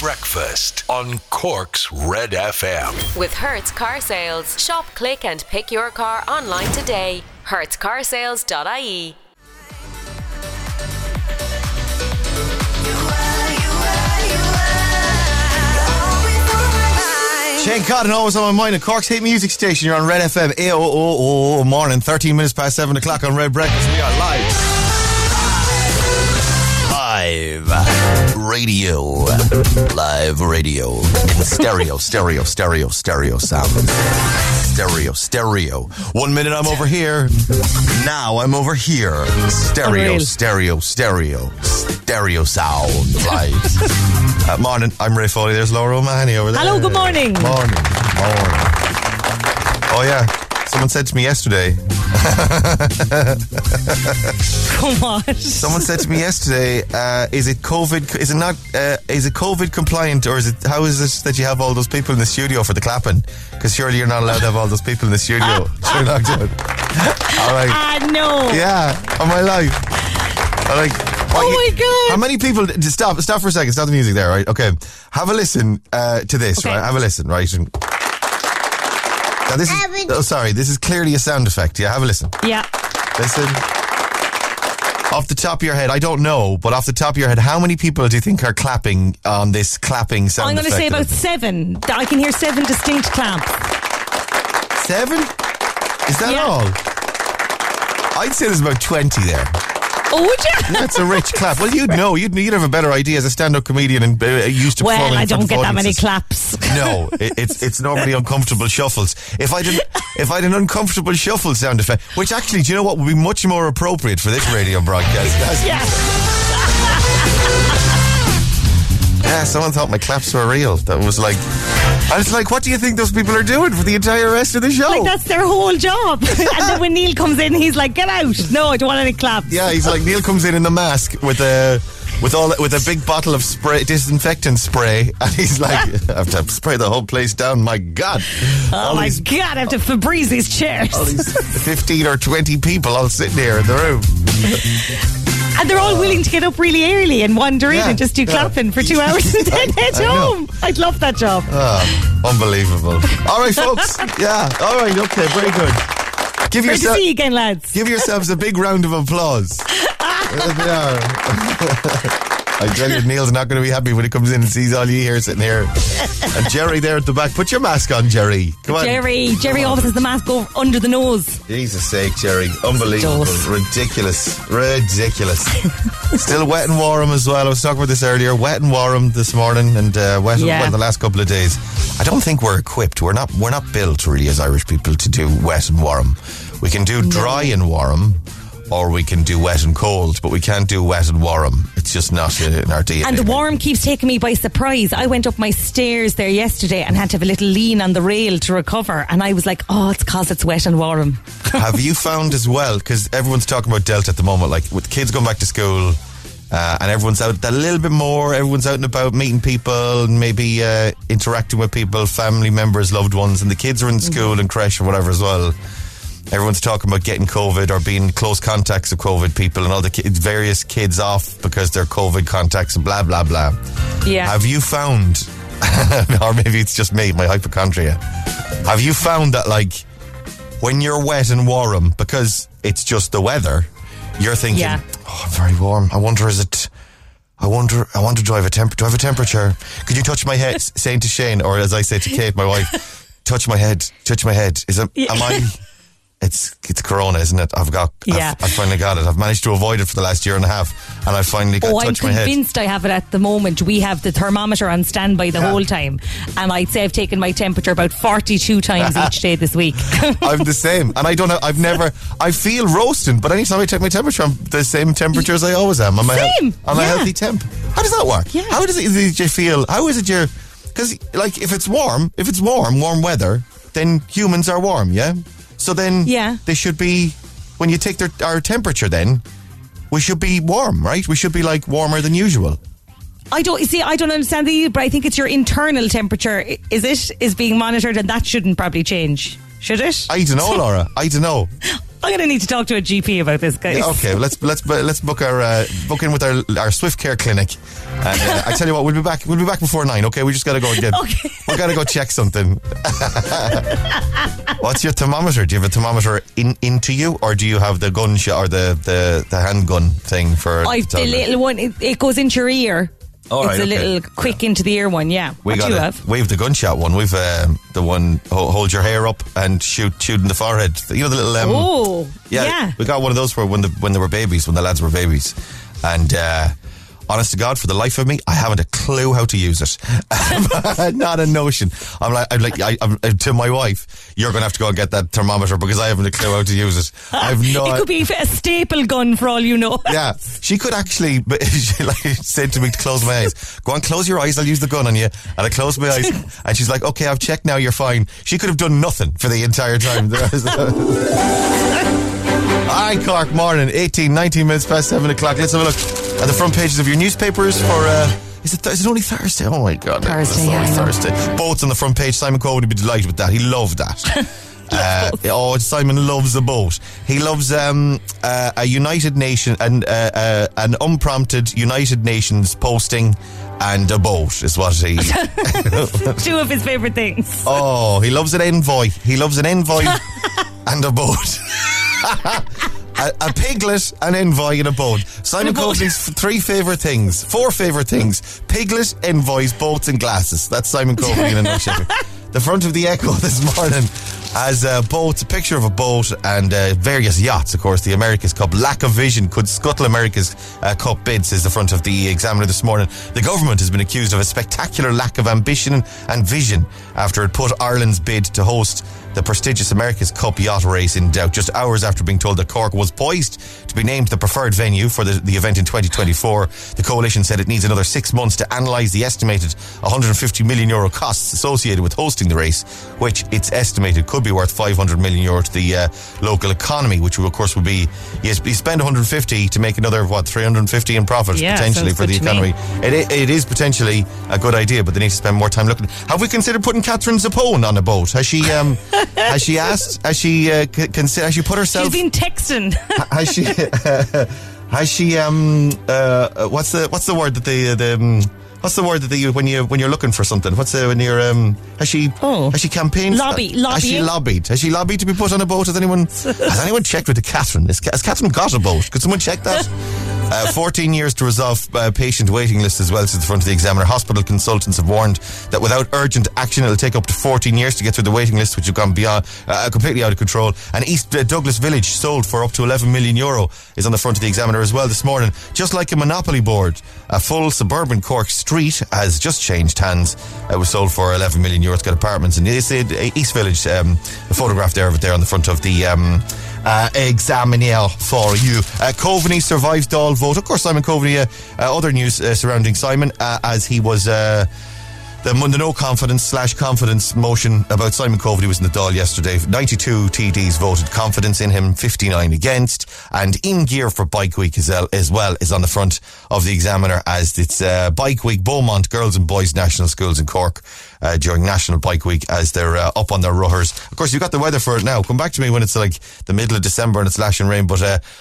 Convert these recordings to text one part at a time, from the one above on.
Breakfast on Cork's Red FM. With Hertz Car Sales. Shop, click and pick your car online today. HertzCarsales.ie. Shane Cotton always on my mind at Cork's Hit Music Station. You're on Red FM, 8:00 morning, 13 minutes past 7 o'clock on Red Breakfast. We are live radio in stereo sound. Stereo. 1 minute I'm over here, now I'm over here. Stereo sound. Live. Morning, I'm Ray Foley. There's Laura O'Mahony over there. Hello, good morning. Morning. Oh yeah, someone said to me yesterday. Come on. Someone said to me yesterday, is it COVID compliant, or is it, how is it that you have all those people in the studio for the clapping? Because surely you're not allowed to have all those people in the studio. Sure not doing. All right. No. Yeah, on my life. I'm like, oh my God. How many people... Stop for a second. Stop the music there, right? Okay. Have a listen to this, okay. Right? Have a listen, right? Now this is, this is clearly a sound effect. Yeah, have a listen. Yeah. Listen. Off the top of your head, I don't know, but off the top of your head, how many people do you think are clapping on this clapping sound effect? I'm going to say about seven. I can hear seven distinct claps. Seven? Is that all? I'd say there's about 20 there. Oh, would you? That's a rich clap. Well, you'd know. You'd have a better idea as a stand-up comedian and used to performing. Well, I don't get that many claps. No, it's normally uncomfortable shuffles. If I had an uncomfortable shuffle sound effect, which actually, do you know what would be much more appropriate for this radio broadcast? Yeah, someone thought my claps were real. That was like, I was like, what do you think those people are doing for the entire rest of the show? Like, that's their whole job. And then when Neil comes in, he's like, get out. No, I don't want any claps. Yeah, he's like, Neil comes in the mask with a big bottle of spray, disinfectant spray, and he's like, I have to spray the whole place down. My God! Oh my God! I have to Febreze these chairs. All these 15 or 20 people all sitting here in the room. And they're all willing to get up really early and wander in and just do clapping for 2 hours and then head home. I'd love that job. Oh, unbelievable. All right, folks. Yeah. All right. Okay. Very good. Great to see you again, lads. Give yourselves a big round of applause. I tell you, Neil's not going to be happy when he comes in and sees all you here sitting here. And Jerry there at the back. Put your mask on, Jerry. Come on. Jerry always has the mask under the nose. Jesus sake, Jerry. Unbelievable. Ridiculous. Still wet and warm as well. I was talking about this earlier. Wet and warm this morning and wet the last couple of days. I don't think we're equipped. We're not built really as Irish people to do wet and warm. We can do dry and warm. Or we can do wet and cold, but we can't do wet and warm. It's just not in our DNA. And the warm keeps taking me by surprise. I went up my stairs there yesterday and had to have a little lean on the rail to recover. And I was like, oh, it's because it's wet and warm. Have you found as well, because everyone's talking about Delta at the moment, like with kids going back to school and everyone's out a little bit more, everyone's out and about meeting people, and maybe interacting with people, family members, loved ones, and the kids are in school and creche or whatever as well. Everyone's talking about getting COVID or being close contacts of COVID people and all the various kids off because they're COVID contacts and blah, blah, blah. Yeah. Have you found, or maybe it's just me, my hypochondria, have you found that, like, when you're wet and warm, because it's just the weather, you're thinking, oh, I'm very warm. I wonder, is it... I wonder, do I have a temperature? Could you touch my head? Saying to Shane, or as I say to Kate, my wife, touch my head. Am I... It's Corona, isn't it? I've finally got it. I've managed to avoid it for the last year and a half, and I finally got touch my head. I'm convinced I have it at the moment. We have the thermometer on standby the whole time, and I'd say I've taken my temperature about 42 times each day this week. I'm the same, and I don't know. I feel roasting, but anytime I take my temperature, I'm the same temperature as I always am. I'm a healthy temp. How does that work? Yeah. How does it you feel? How is it your? Because like if it's warm weather, then humans are warm, yeah. So then they should be, when you take our temperature then, we should be warm, right? We should be like warmer than usual. I don't understand that either, but I think it's your internal temperature, is being monitored, and that shouldn't probably change, should it? I don't know, Laura. I'm going to need to talk to a GP about this, guys. Yeah, okay, well, let's book our book in with our Swift Care clinic. And I tell you what, we'll be back before 9. Okay, we just got to go and get. Okay. We got to go check something. What's your thermometer? Do you have a thermometer into you, or do you have the gunshot or the handgun thing for? I've the little one. It goes into your ear. All right, it's a little quick into the ear one, yeah. We've the gunshot one. We've the one hold your hair up and shoot in the forehead. You know the little. We got one of those for when they were babies, when the lads were babies, and. Honest to God, for the life of me, I haven't a clue how to use it. Not a notion. I'm to my wife, you're going to have to go and get that thermometer because I haven't a clue how to use it. It could be a staple gun for all you know. Yeah, she could actually. But she said to me to close my eyes. Go on, close your eyes. I'll use the gun on you. And I closed my eyes, and she's like, "Okay, I've checked now. You're fine." She could have done nothing for the entire time. Hi, Cork morning, 19 minutes past 7 o'clock. Let's have a look at the front pages of your newspapers for is it only Thursday? Oh my God, Thursday, it's only Thursday. Boats on the front page. Simon Coveney would be delighted with that. He loved that. Simon loves a boat. He loves a United Nations and an unprompted United Nations posting. And a boat is what he... Two of his favourite things. Oh, he loves an envoy. He loves an envoy and a boat. A piglet, an envoy, and a boat. Simon Coveney's four favourite things: piglet, envoys, boats, and glasses. That's Simon Coveney in a nutshell. The front of the Echo this morning has a picture of a boat and various yachts. Of course, the America's Cup. Lack of vision could scuttle America's Cup bids, is the front of the Examiner this morning. The government has been accused of a spectacular lack of ambition and vision after it put Ireland's bid to host the prestigious America's Cup yacht race in doubt, just hours after being told that Cork was poised to be named the preferred venue for the event in 2024. The coalition said it needs another 6 months to analyse the estimated €150 million costs associated with hosting the race, which it's estimated could be worth €500 million to the local economy, which of course would be, yes, you spend 150 to make another, what, 350 in profit, potentially for the economy. It is potentially a good idea, but they need to spend more time looking. Have we considered putting Catherine Zepone on a boat? Has she has she asked? Has she has she put herself? She's been texting. Has she? What's the word that they use when you're looking for something? What's the when you're has she campaigned? Has she lobbied? Has she lobbied to be put on a boat? Has anyone checked with the Catherine? Has Catherine got a boat? Could someone check that? 14 years to resolve patient waiting list as well, to the front of the Examiner. Hospital consultants have warned that without urgent action, it'll take up to 14 years to get through the waiting list, which have gone beyond completely out of control. And East Douglas Village, sold for up to €11 million, is on the front of the Examiner as well this morning. Just like a Monopoly board, a full suburban Cork street has just changed hands. It was sold for €11 million. It's got apartments in East Village. A photograph there of it there on the front of the Examiner for you. Coveney survives Dáil vote. Of course, Simon Coveney, other news surrounding Simon, as he was the no confidence /confidence motion about Simon Coveney was in the Dáil yesterday. 92 TDs voted confidence in him, 59 against. And in gear for Bike Week as well is on the front of the Examiner, as it's Bike Week Beaumont Girls and Boys National Schools in Cork during National Bike Week, as they're up on their runners. Of course, you've got the weather for it now. Come back to me when it's like the middle of December and it's lashing rain, but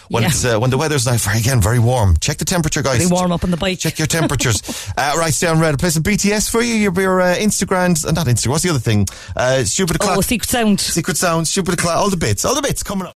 when the weather's now very warm, check the temperature, guys. Very warm up on the bike. Check your temperatures. Right, stay on red. Play some BTS for you. Your Instagrams, not Instagram, what's the other thing? Stupid Clock. Oh, Secret Sound, Stupid Clock, all the bits coming up.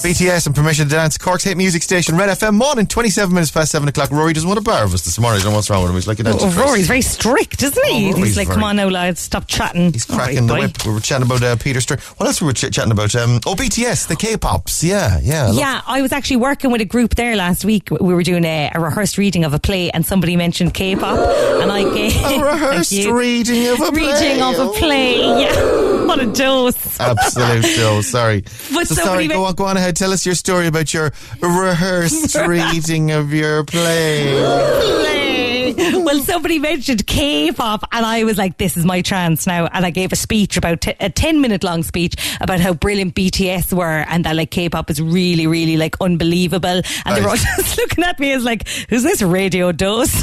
BTS and Permission to Dance, Cork's hit music station, Red FM, morning, 27 minutes past 7 o'clock. Rory doesn't want to bar of us this morning. I don't know what's wrong with him. He's like, Rory's very strict, isn't he? He's like, come on now, lads, stop chatting. He's cracking the whip. We were chatting about Peter Stern. What else were we chatting about? BTS, the K-Pops. Yeah. I was actually working with a group there last week. We were doing a rehearsed reading of a play, and somebody mentioned K-Pop, and I gave... A rehearsed reading of a play. Reading of a play, yeah. What a dose. Absolute dose, sorry. But sorry, go on ahead. Tell us your story about your rehearsed reading of your play. Well, somebody mentioned K-pop, and I was like, this is my chance now. And I gave a speech, about a 10-minute long speech, about how brilliant BTS were, and that like K-pop is really, really like unbelievable. And they were all just looking at me as like, who's this radio dose?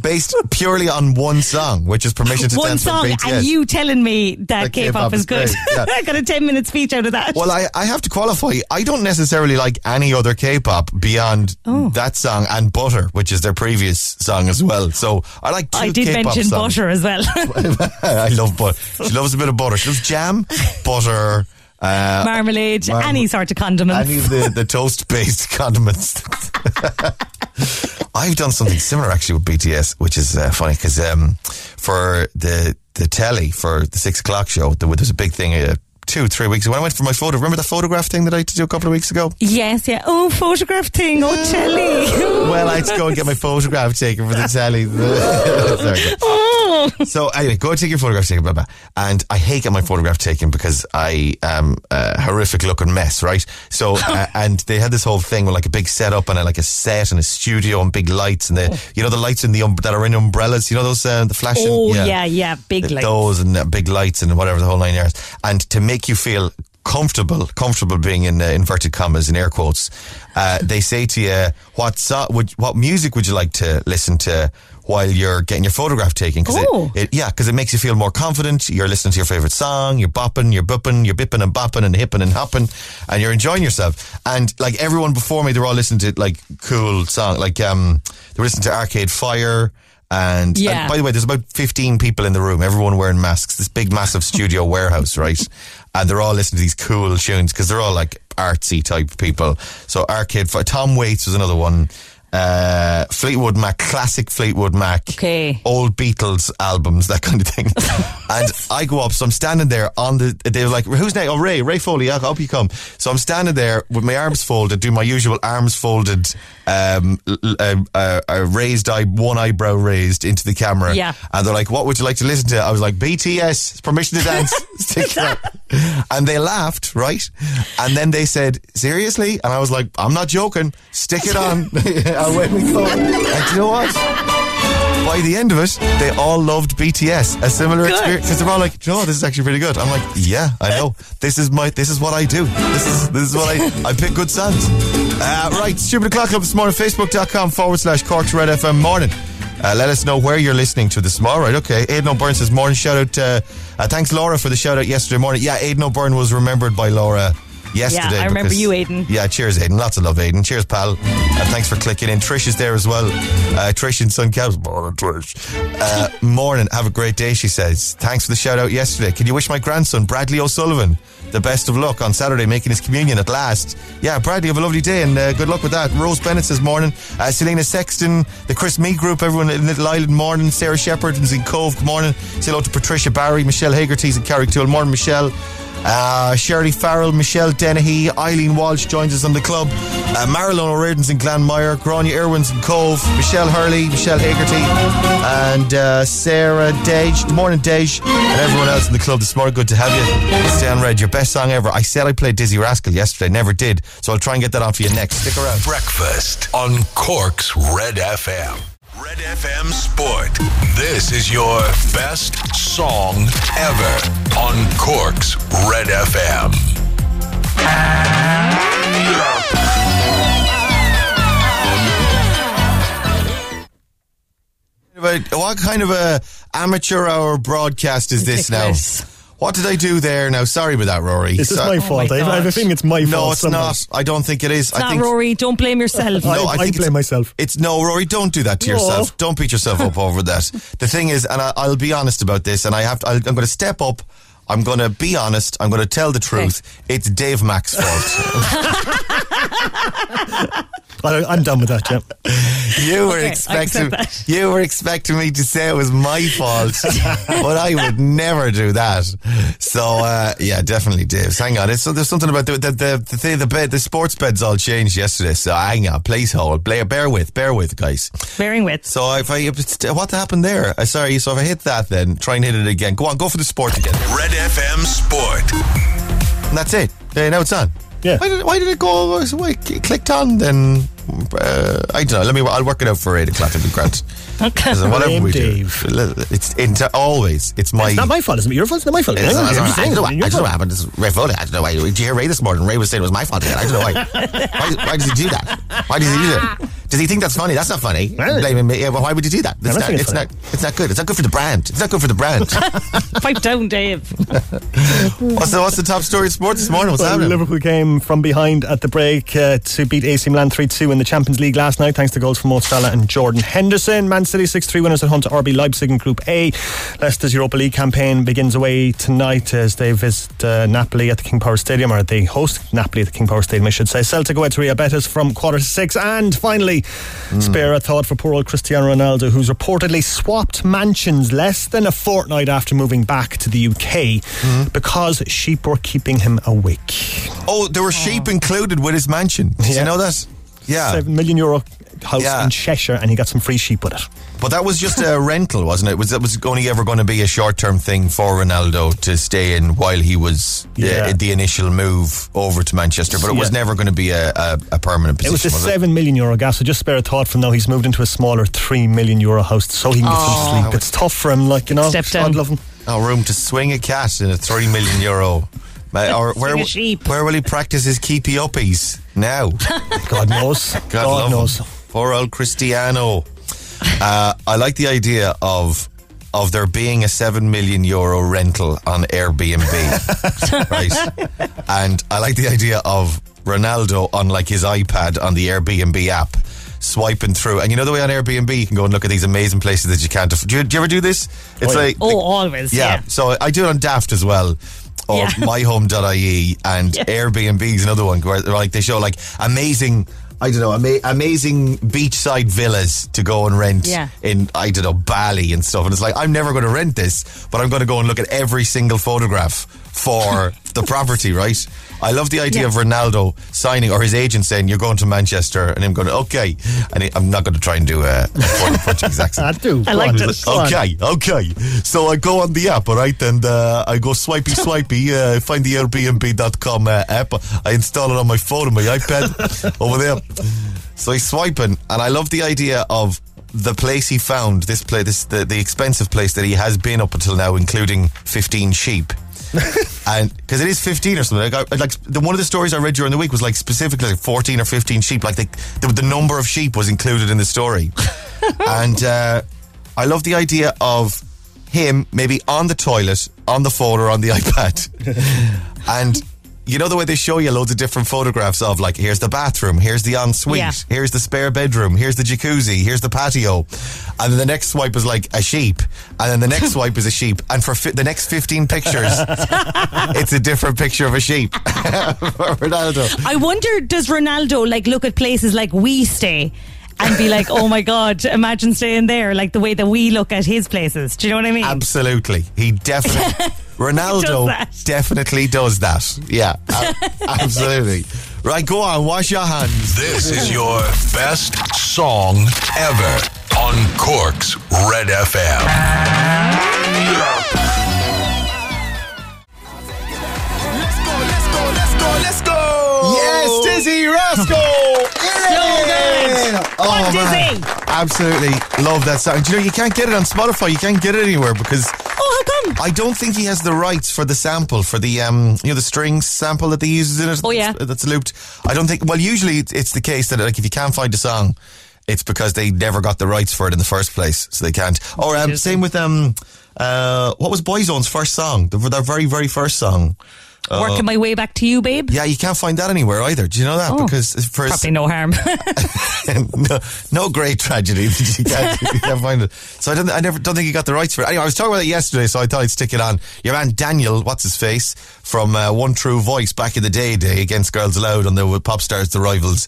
based purely on one song, which is Permission to Dance by BTS. One song, and you telling me that K-pop is good. Yeah. I got a 10-minute speech out of that. Well, I have to qualify. I don't necessarily like any other K-pop beyond that song and Butter, which is their previous song as well. So I like two K-pop songs. I did mention Butter as well. I love Butter. She loves a bit of butter. She loves jam, butter, marmalade, any sort of condiments. Any of the toast-based condiments. I've done something similar actually with BTS, which is funny because for the telly, for the 6 o'clock show, there was a big thing 2-3 weeks ago when I went for my photo. Remember that photograph thing that I had to do a couple of weeks ago? Yes, yeah. Oh, photograph thing. Oh, telly. Well, I had to go and get my photograph taken for the telly. Sorry. So anyway, go take your photograph taken, blah, blah. And I hate getting my photograph taken because I am a horrific looking mess, right? So and they had this whole thing with like a big setup and like a set and a studio and big lights and the lights in that are in umbrellas, you know those the flashing. Oh yeah, big lights. Those and big lights and whatever the whole nine yards. And to make you feel comfortable being in inverted commas in air quotes, they say to you, what music would you like to listen to while you're getting your photograph taken? Because it makes you feel more confident. You're listening to your favourite song, you're bopping, you're booping, you're bipping and bopping and hipping and hopping, and you're enjoying yourself. And like everyone before me, they were all listening to like cool song, like they were listening to Arcade Fire. And by the way, there's about 15 people in the room, everyone wearing masks, this big massive studio warehouse, right? And they're all listening to these cool tunes because they're all like artsy type people. So Arcade Fire, Tom Waits was another one. Fleetwood Mac, classic Fleetwood Mac, old Beatles albums, that kind of thing. And I go up, so I'm standing there on they're like, who's next? Oh, Ray Foley, I hope you come. So I'm standing there with my arms folded, do my usual arms folded, raised eye, one eyebrow raised into the camera. Yeah. And they're like, what would you like to listen to? I was like, BTS, Permission to Dance. And they laughed, right? And then they said, seriously? And I was like, I'm not joking, stick it on. Away we go. And do you know what? By the end of it, they all loved BTS. A similar experience, because they're all like, "No, this is actually pretty good." I'm like, "Yeah, I know. This is what I do. This is what I pick good songs." Right, Stupid O'Clock Club this morning. Facebook.com/Cork's Red FM morning. Let us know where you're listening to this tomorrow. Right, okay. Aidan O'Byrne says morning shout out. Thanks, Laura, for the shout out yesterday morning. Yeah, Aidan O'Byrne was remembered by Laura. Yesterday. Yeah, I remember you, Aidan. Yeah, cheers, Aidan. Lots of love, Aidan. Cheers, pal. And thanks for clicking in. Trish is there as well. Trish and Son Cows. Morning, Trish. Morning. Have a great day, she says. Thanks for the shout out yesterday. Can you wish my grandson, Bradley O'Sullivan, the best of luck on Saturday, making his communion at last? Yeah, Bradley, have a lovely day and good luck with that. Rose Bennett says morning. Selena Sexton, the Chris Mead Group, everyone in Little Island, morning. Sarah Shepherd and in Cove, good morning. Say hello to Patricia Barry, Michelle Hagerty's in Carrigtool. Morning, Michelle. Sherry Farrell, Michelle Dennehy, Eileen Walsh joins us on the club. Marilyn O'Riordan's in Glanmire, Grania Irwin's in Cove, Michelle Hurley, Michelle Hagerty, and Sarah Dej. Good morning, Dej, and everyone else in the club this morning. Good to have you. Stay on Red, your best song ever. I said I played Dizzy Rascal yesterday, never did, so I'll try and get that on for you next. Stick around. Breakfast on Cork's Red FM. Red FM Sport. This is your best song ever on Cork's Red FM. What kind of a amateur hour broadcast is this now? What did I do there? Now, sorry about that, Rory. This is my fault. I have a feeling it's my fault. No, it's somehow. Not. I don't think it is. I think, Rory. Don't blame yourself. No, I blame myself. No, Rory, don't do that to yourself. Don't beat yourself up over that. The thing is, and I'll be honest about this, and I'm going to step up. I'm going to be honest. I'm going to tell the truth. Okay. It's Dave Mack's fault. I'm done with that, Jim. You were expecting me to say it was my fault, but I would never do that. So yeah, definitely, Dave. Hang on, there's something about the sports beds all changed yesterday. So hang on, please hold. Bear with, guys. Bearing with. So what happened there? Sorry. So if I hit that, then try and hit it again. Go on, go for the sport again. Red FM Sport. And that's it. Now it's on. Yeah. Why did it go? It clicked on then. I don't know. I'll work it out for 8 o'clock. It'll be grand. Okay. Whatever we do, it's my. It's not my fault. It's not your fault. It's not my fault. I don't know what happened. It's Ray Foley. I don't know why. Did you hear Ray this morning? Ray was saying it was my fault again. I don't know why. Why does he do that? Does he think that's funny? That's not funny. Really? Blaming me. Yeah, well, why would you do that? It's not good. It's not good for the brand. It's not good for the brand. Pipe down, Dave. What's the top story in sports this morning? What's happening? Liverpool came from behind at the break to beat AC Milan 3-2 in the Champions League last night, thanks to goals from Mo Salah and Jordan Henderson. Man City 6-3 winners at home to RB Leipzig in Group A. Leicester's Europa League campaign begins away tonight as they visit Napoli at the King Power Stadium, or they host Napoli at the King Power Stadium, I should say. Celtic away to Real Betis from 6:15, and finally, spare a thought for poor old Cristiano Ronaldo, who's reportedly swapped mansions less than a fortnight after moving back to the UK because sheep were keeping him awake. Oh, there were sheep included with his mansion. Did you know that? Yeah. €7 million house in Cheshire, and he got some free sheep with it. But that was just a rental, wasn't it? That was only ever going to be a short-term thing for Ronaldo to stay in while he was the initial move over to Manchester. But it was never going to be a permanent position. It was a €7 million gap, so just spare a thought for now. He's moved into a smaller €3 million house so he can get some sleep. It's tough for him, Step down. No room to swing a cat in a €3 million... Or where will he practice his keepy uppies now? God knows. God knows. Poor old Cristiano. I like the idea of there being a €7 million rental on Airbnb, right? And I like the idea of Ronaldo on his iPad on the Airbnb app, swiping through. And you know the way on Airbnb you can go and look at these amazing places that you can't afford. Do you ever do this? It's always. Yeah. So I do it on Daft as well. Or myhome.ie and Airbnb's another one where they show amazing, I don't know, amazing beachside villas to go and rent in, I don't know, Bali and stuff. And it's I'm never going to rent this, but I'm going to go and look at every single photograph for the property, right? I love the idea of Ronaldo signing, or his agent saying, "You're going to Manchester," and him going, "Okay," and I'm not going to try and do a Portuguese accent. I like this. Okay. So I go on the app, all right, and I go swipey. Find the Airbnb.com app. I install it on my phone and my iPad over there. So he's swiping, and I love the idea of the place he found. The expensive place that he has been up until now, including 15 sheep. And because it is 15 or something, one of the stories I read during the week was specifically 14 or 15 sheep. The number of sheep was included in the story. And I love the idea of him maybe on the toilet, on the phone, or on the iPad. And you know the way they show you loads of different photographs of here's the bathroom, here's the ensuite, here's the spare bedroom, here's the jacuzzi, here's the patio, and then the next swipe is a sheep, and then the next swipe is a sheep, and for the next 15 pictures it's a different picture of a sheep. Ronaldo. I wonder, does Ronaldo look at places like we stay and be oh my God, imagine staying there, the way that we look at his places. Do you know what I mean? Absolutely. He definitely... Ronaldo definitely does that. Yeah, absolutely. Right, go on, wash your hands. This is your best song ever on Cork's Red FM. Let's go. Yes, Dizzy Rascal. Oh, man. Absolutely love that song. Do you know you can't get it on Spotify? You can't get it anywhere because... Oh, how come? I don't think he has the rights for the sample, for the the string sample that they use in it. Oh, yeah. That's looped. I don't think... Well, usually it's the case that if you can't find a song, it's because they never got the rights for it in the first place, so they can't. Or same with... what was Boyzone's first song? Their very, very first song. Working my way back to you, babe. Yeah, you can't find that anywhere either. Do you know that? Because probably no harm. no great tragedy. You can't find it. So I don't think he got the rights for it. Anyway, I was talking about it yesterday, so I thought I'd stick it on. Your man Daniel, what's his face, from One True Voice back in the day against Girls Aloud on the Pop Stars, The Rivals.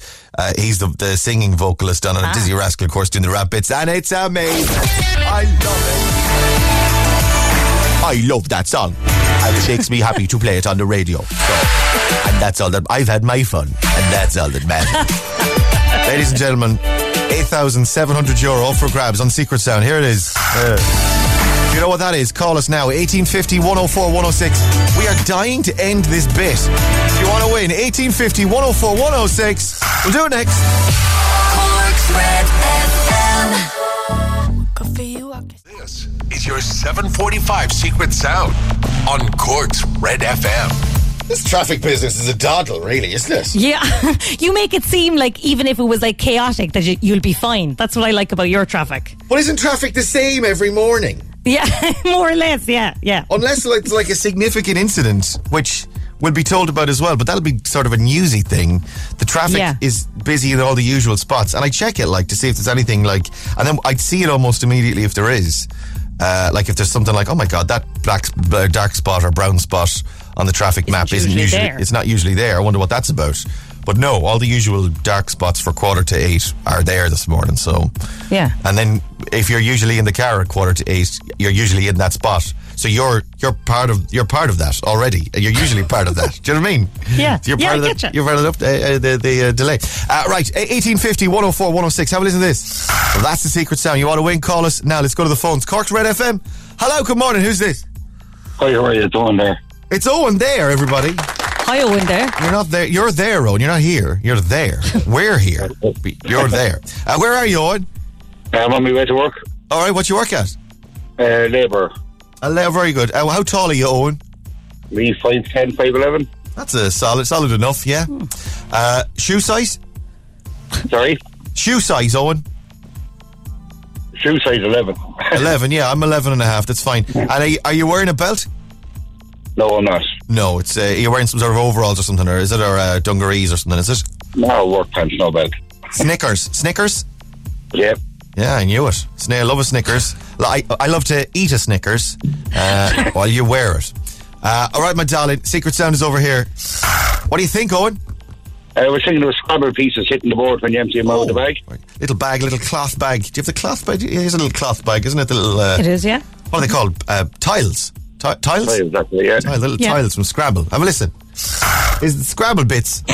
He's the singing vocalist on it. Dizzy Rascal, of course, doing the rap bits, and it's amazing. I love it. I love that song. And it makes me happy to play it on the radio. So, and that's all that... I've had my fun, and that's all that matters. Ladies and gentlemen, €8,700 up for grabs on Secret Sound. Here it is. If you know what that is, call us now. 1850 104 106. We are dying to end this bit. If you want to win, 1850 104 106. We'll do it next. Cork's Red FM. Good for you, This is your 7:45 Secret Sound on Cork's Red FM. This traffic business is a doddle, really, isn't it? Yeah. You make it seem like even if it was like chaotic, that you'll be fine. That's what I like about your traffic. Well, isn't traffic the same every morning? Yeah, more or less, yeah. Unless it's like a significant incident, which we'll be told about as well, but that'll be sort of a newsy thing. The traffic is busy in all the usual spots, and I check it to see if there's anything and then I'd see it almost immediately if there is. If there's something oh my God, that dark spot or brown spot on the traffic map it's not usually there. I wonder what that's about. But no, all the usual dark spots for 7:45 are there this morning. So yeah, and then if you're usually in the car at 8:15, you're usually in that spot. So you're part of that already. You're usually part of that. Do you know what I mean? Yeah, so you're part of the delay. Right, 1850 104 106. Have a listen to this. Well, that's the secret sound. You want to win? Call us now. Let's go to the phones. Cork's Red FM. Hello. Good morning. Who's this? Hi, how are you? It's Owen there. It's Owen there. Everybody. Hi, Owen there. You're not there. You're there, Owen. You're not here. You're there. We're here. You're there. Where are you, Owen? I'm on my way to work. All right, what you work at? Labour. Very good. How tall are you, Owen? Me, 5'10", 5'11". That's a solid enough, yeah. Shoe size? Sorry? Shoe size, Owen? Shoe size 11. 11, yeah, I'm 11 and a half, that's fine. And are you wearing a belt? No, I'm not. No, it's you're wearing some sort of overalls or something, or is it, or dungarees or something, is it? No, work pants, no belt. Snickers? Yep. Yeah, I knew it. I love a Snickers. I love to eat a Snickers while you wear it. Alright, my darling, secret sound is over here. What do you think, Owen? I was thinking there were Scrabble pieces hitting the board when you empty them out of the bag. Right. Little cloth bag. Do you have the cloth bag? Here's a little cloth bag, isn't it? The little, it is, yeah. What are they called? Tiles? Tiles? Tiles, actually, yeah. Little tiles from Scrabble. Have a listen. Is it Scrabble bits?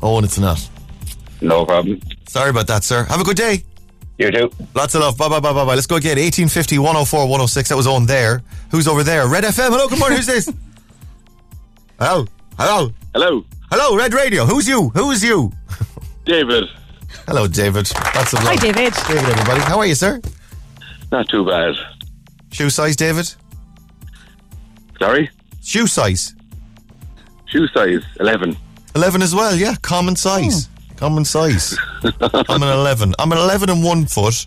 Owen, it's not. No problem. Sorry about that, sir. Have a good day. You too. Lots of love. Bye. Let's go again. 1850 104 106. That was on there. Who's over there? Red FM. Hello. Good morning. Who's this? Hello. Hello. Red Radio. Who's you? David. Hello, David. Lots of love. Hi, David. David, everybody. How are you, sir? Not too bad. Shoe size, David? Sorry? Shoe size 11. 11 as well. Yeah. Common size. Common size. I'm an 11. I'm an 11 and 1 foot,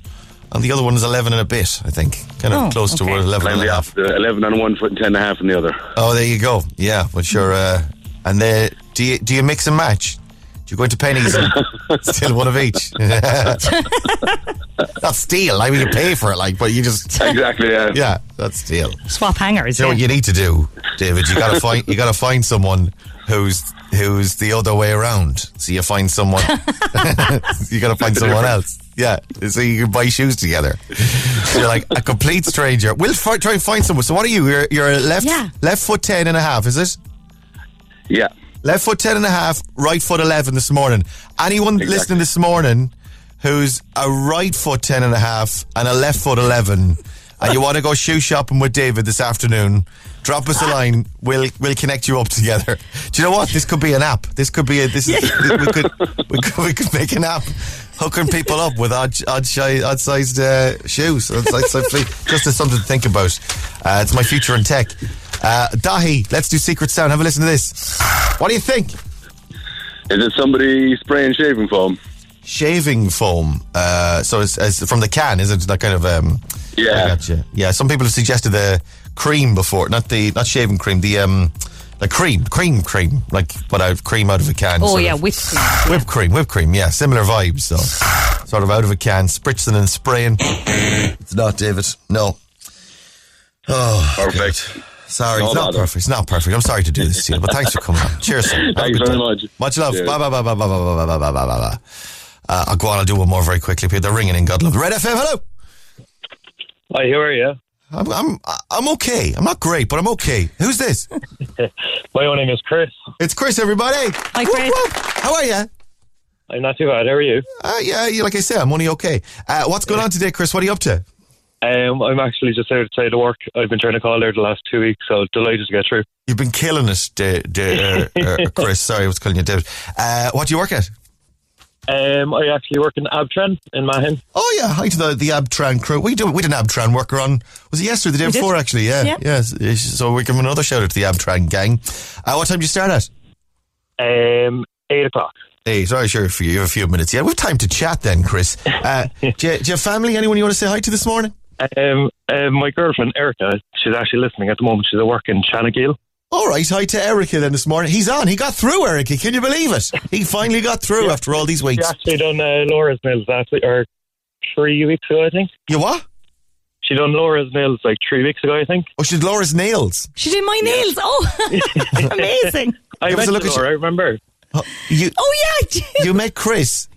and the other one is 11 and a bit, I think. Kind of close to 11 and a half. 11 on 1 foot and 10 and a half on the other. Oh, there you go. Yeah, but sure. And do you mix and match? Do you go into pennies and steal one of each? That's steal. I mean, you pay for it, but you just... Exactly, yeah. Yeah, that's steal. Swap hangers, you know what you need to do, David? You got to find someone who's the other way around. So you find someone. You got to find someone else. Yeah. So you can buy shoes together. So you're like a complete stranger. We'll try and find someone. So what are you? You're left foot 10 and a half, is it? Yeah. Left foot 10 and a half, right foot 11 this morning. Anyone listening this morning who's a right foot 10 and a half and a left foot 11 and you want to go shoe shopping with David this afternoon, drop us a line. We'll connect you up together. Do you know what? This could be an app. We could make an app hooking people up with odd-sized shoes. Just as something to think about. It's my future in tech. Dahi, let's do secret sound. Have a listen to this. What do you think? Is it somebody spraying shaving foam? Shaving foam. So it's from the can, is it? That kind of yeah. I gotcha. Yeah. Some people have suggested the cream before, not shaving cream, the cream, cream out of a can. Oh yeah, whipped cream. Whipped cream. Yeah, similar vibes. So sort of out of a can, spritzing and spraying. It's not David. No. Oh, perfect. God. Sorry, it's not perfect. I'm sorry to do this to you, but thanks for coming on. Cheers. Thanks very much. Much love. Bye. I'll go on. I'll do one more very quickly. They're ringing in. God love. Red FM. Hello. Hi, how are you? I'm okay. I'm not great, but I'm okay. Who's this? My name is Chris. It's Chris, everybody. Hi, Chris. Whoop. How are you? I'm not too bad. How are you? Yeah, like I said, I'm only okay. What's going on today, Chris? What are you up to? I'm actually just outside of work. I've been trying to call there the last 2 weeks, so delighted to get through. You've been killing it, Chris. Sorry, I was calling you David. What do you work at? I actually work in Abtran in Mahon. Oh yeah, hi to the Abtran crew. We did an Abtran worker on, was it yesterday, the day before actually? Yeah. So we give another shout out to the Abtran gang. What time do you start at? 8 o'clock. Hey, sorry, sure, for you have a few minutes. Yeah, we've time to chat then, Chris. Do you have family? Anyone you want to say hi to this morning? My girlfriend Erica. She's actually listening at the moment. She's at work in Shannagill. All right, hi to Erica then this morning. He's on. He got through, Erica. Can you believe it? He finally got through after all these weeks. She actually done Laura's Mills last week, or 3 weeks ago, I think. You what? She done Laura's nails like 3 weeks ago, I think. Oh, she did Laura's nails. She did my nails. Oh, amazing. I met Laura, I remember. Oh, yeah. You met Chris.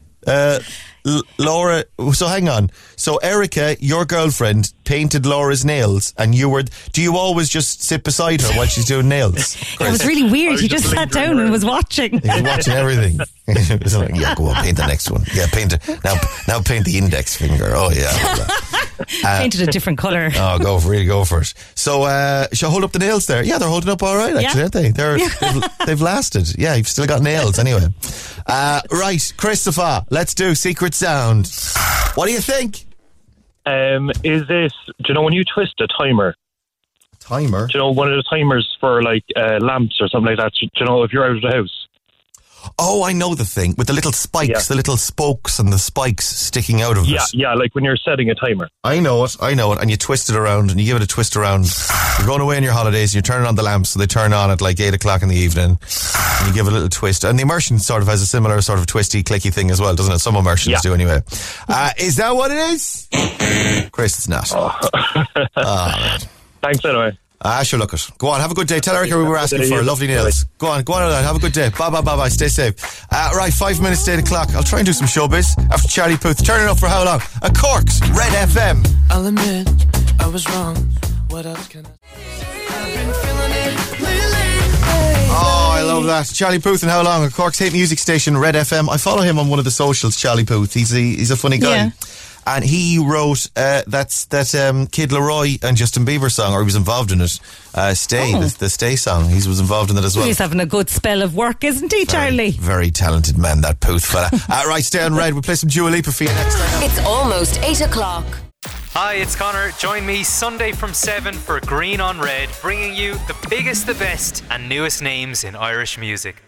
Laura, so hang on. So Erica, your girlfriend, painted Laura's nails, and you were. Do you always just sit beside her while she's doing nails? It was really weird. You just sat down and was watching. You were watching everything. So like, yeah, go on, paint the next one. Yeah, paint it now. Paint the index finger. Oh yeah. Painted a different colour. Oh, go for it. So, shall I hold up the nails there? Yeah, they're holding up all right, actually, aren't they? They've lasted. Yeah, you've still got nails anyway. Right, Christopher, let's do Secret Sound. What do you think? Is this? Do you know when you twist a timer? Timer. Do you know one of the timers for like lamps or something like that? Do you know if you're out of the house? Oh, I know the thing with the little spikes, the little spokes and the spikes sticking out of it. Yeah, like when you're setting a timer. I know it. And you twist it around and you give it a twist around. You're going away on your holidays and you're turning on the lamps, so they turn on at like 8 o'clock in the evening. And you give it a little twist. And the immersion sort of has a similar sort of twisty, clicky thing as well, doesn't it? Some immersions do anyway. Is that what it is? Chris, it's not. Oh, thanks anyway. Ah, sure, look it. Go on, have a good day. Tell Erica we were asking for lovely nails. Go on, have a good day. Bye, stay safe. Right, 5 minutes to 8 o'clock. I'll try and do some showbiz after Charlie Puth. Turn it up for how long? A Cork's Red FM. I'll admit I was wrong. What else can I? I've been feeling it lately. Oh, I love that. Charlie Puth and how long? A Cork's hit music station, Red FM. I follow him on one of the socials. Charlie Puth. He's a funny guy. Yeah. And he wrote that Kid Laroi and Justin Bieber song, or he was involved in it, Stay, the Stay song. He was involved in that as well. He's having a good spell of work, isn't he, Charlie? Very talented man, that Puth fella. Right, stay on Red. We'll play some Dua Lipa for you next time. It's almost 8 o'clock. Hi, it's Connor. Join me Sunday from 7 for Green on Red, bringing you the biggest, the best and newest names in Irish music.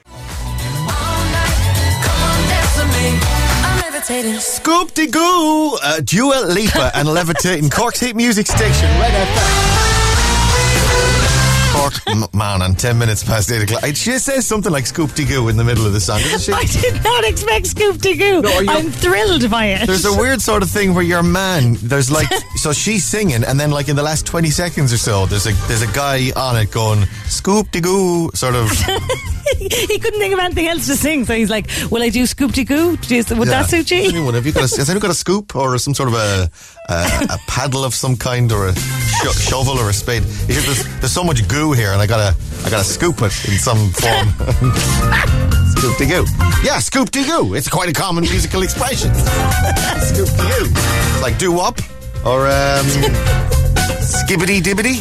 Scoop-de-goo, Dua Lipa and Levitating. Cork's hit music station, Red FM. Cork, man, on 10 minutes past 8 o'clock. She says something like Scoop-de-goo in the middle of the song, doesn't she? I did not expect Scoop-de-goo. No, I'm thrilled by it. There's a weird sort of thing where your man, there's like, so she's singing and then like in the last 20 seconds or so, there's a guy on it going, Scoop-de-goo, sort of... He couldn't think of anything else to sing, so he's like, will I do Scoop-de-goo? Would that suit you? Has anyone got a scoop or some sort of a paddle of some kind, or a shovel or a spade? There's so much goo here and I gotta scoop it in some form. Scoop-de-goo. Yeah, Scoop-de-goo. It's quite a common musical expression. Scoop-de-goo. Like doo-wop or... Skibbity dibbity.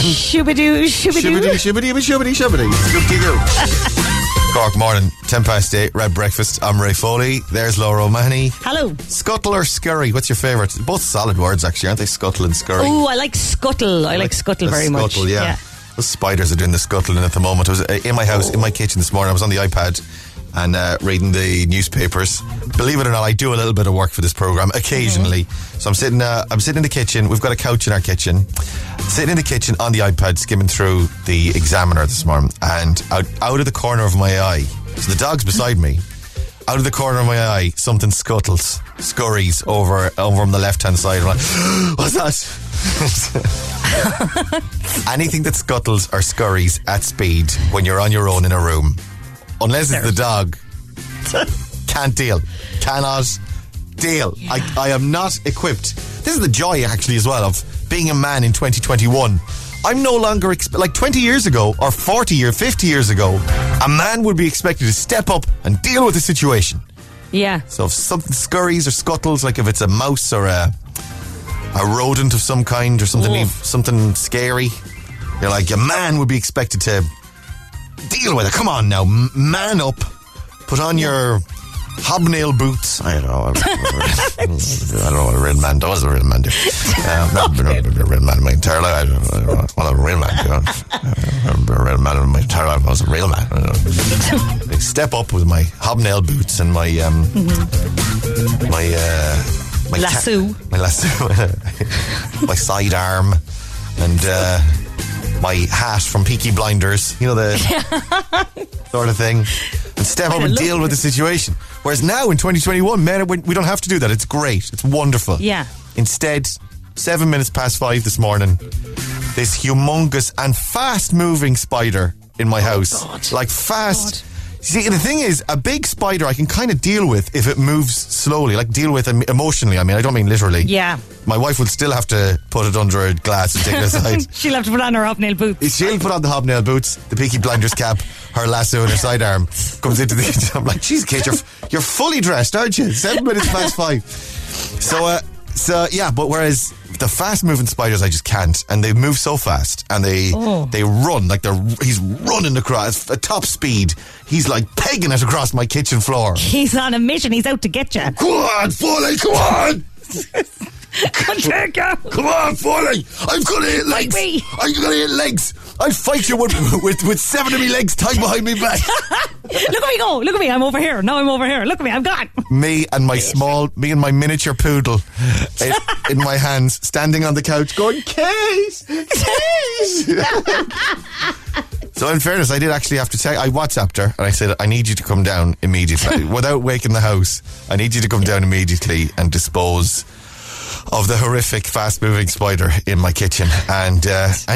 Shubidoo, shubidoo. Shubidoo, shubidoo, shubidoo. Scoop-de-goo. Cork morning, 10 past 8, Red Breakfast. I'm Ray Foley. There's Laura O'Mahony. Hello. Scuttle or scurry? What's your favourite? Both solid words, actually, aren't they? Scuttle and scurry. Oh, I like scuttle. I like scuttle very much. Scuttle, yeah. Those spiders are doing the scuttling at the moment. I was in my house, in my kitchen this morning. I was on the iPad and reading the newspapers. Believe it or not, I do a little bit of work for this programme occasionally. Mm-hmm. So I'm sitting in the kitchen. We've got a couch in our kitchen. Sitting in the kitchen on the iPad, skimming through the Examiner this morning, and out of the corner of my eye, so the dog's beside me. Out of the corner of my eye, something scurries over on the left hand side. I'm like, what's that? Anything that scuttles or scurries at speed when you're on your own in a room, unless it's the dog, cannot deal. Yeah. I am not equipped. This is the joy actually as well of being a man in 2021. I'm no longer like 20 years ago or 50 years ago, a man would be expected to step up and deal with the situation. Yeah. So if something scurries or scuttles, like if it's a mouse or a rodent of some kind or something scary, you're like, a man would be expected to deal with it. Come on now, man up. Put on your hobnail boots. I don't know. I don't know what a real man does. A real man do. I've been a real man in my entire life. I'm a real man. I've been a real man in my entire life. I was a real man. I step up with my hobnail boots and my my lasso, my lasso, my sidearm, and my hat from Peaky Blinders. You know, the sort of thing. And step up and deal with the situation. Whereas now in 2021, man, we don't have to do that. It's great. It's wonderful. Yeah. Instead, 5:07 this morning, this humongous and fast-moving spider in my house. God. Like fast. God. See, the thing is, a big spider I can kind of deal with if it moves slowly. Like deal with emotionally. I mean, I don't mean literally. Yeah. My wife will still have to put it under a glass and take it aside. She'll have to put on her hobnail boots. She'll put on the hobnail boots, the Peaky Blinders cap, her lasso and her sidearm. Comes into the... I'm like, jeez, Kate, you're fully dressed, aren't you? 5:07. So, but whereas the fast-moving spiders, I just can't. And they move so fast. And they run. Like, he's running across at top speed. He's, like, pegging it across my kitchen floor. He's on a mission. He's out to get you. Come on, Foley, come on! Come on, Foley! I'm gonna hit legs. I'm gonna hit legs. I'll fight you with seven of me legs tied behind me back. Look at me go! Look at me! I'm over here. Now I'm over here. Look at me! I'm gone. Me and my miniature poodle in my hands, standing on the couch, going, "Case, case." So in fairness, I did actually have to say, I WhatsApped her and I said, I need you to come down immediately. Without waking the house, I need you to come down immediately and dispose of the horrific fast-moving spider in my kitchen. And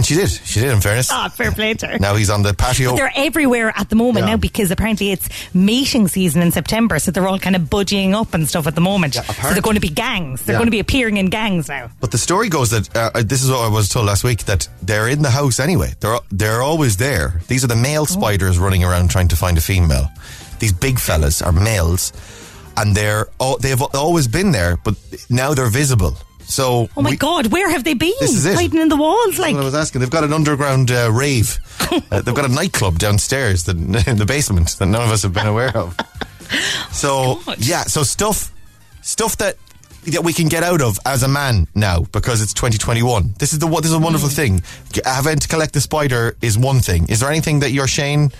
she did. She did, in fairness. Oh, fair play to her. Now he's on the patio. But they're everywhere at the moment now because apparently it's mating season in September, so they're all kind of budging up and stuff at the moment. Yeah, so they're going to be gangs. They're going to be appearing in gangs now. But the story goes that, this is what I was told last week, that they're in the house anyway. They're always there. These are the male spiders running around trying to find a female. These big fellas are males. And they've always been there, but now they're visible. So, oh my God, where have they been? This is it. Hiding in the walls, like. I was asking. They've got an underground rave. They've got a nightclub downstairs in the basement that none of us have been aware of. So so stuff that we can get out of as a man now because it's 2021. This is a wonderful thing. Having to collect the spider is one thing. Is there anything that your Shane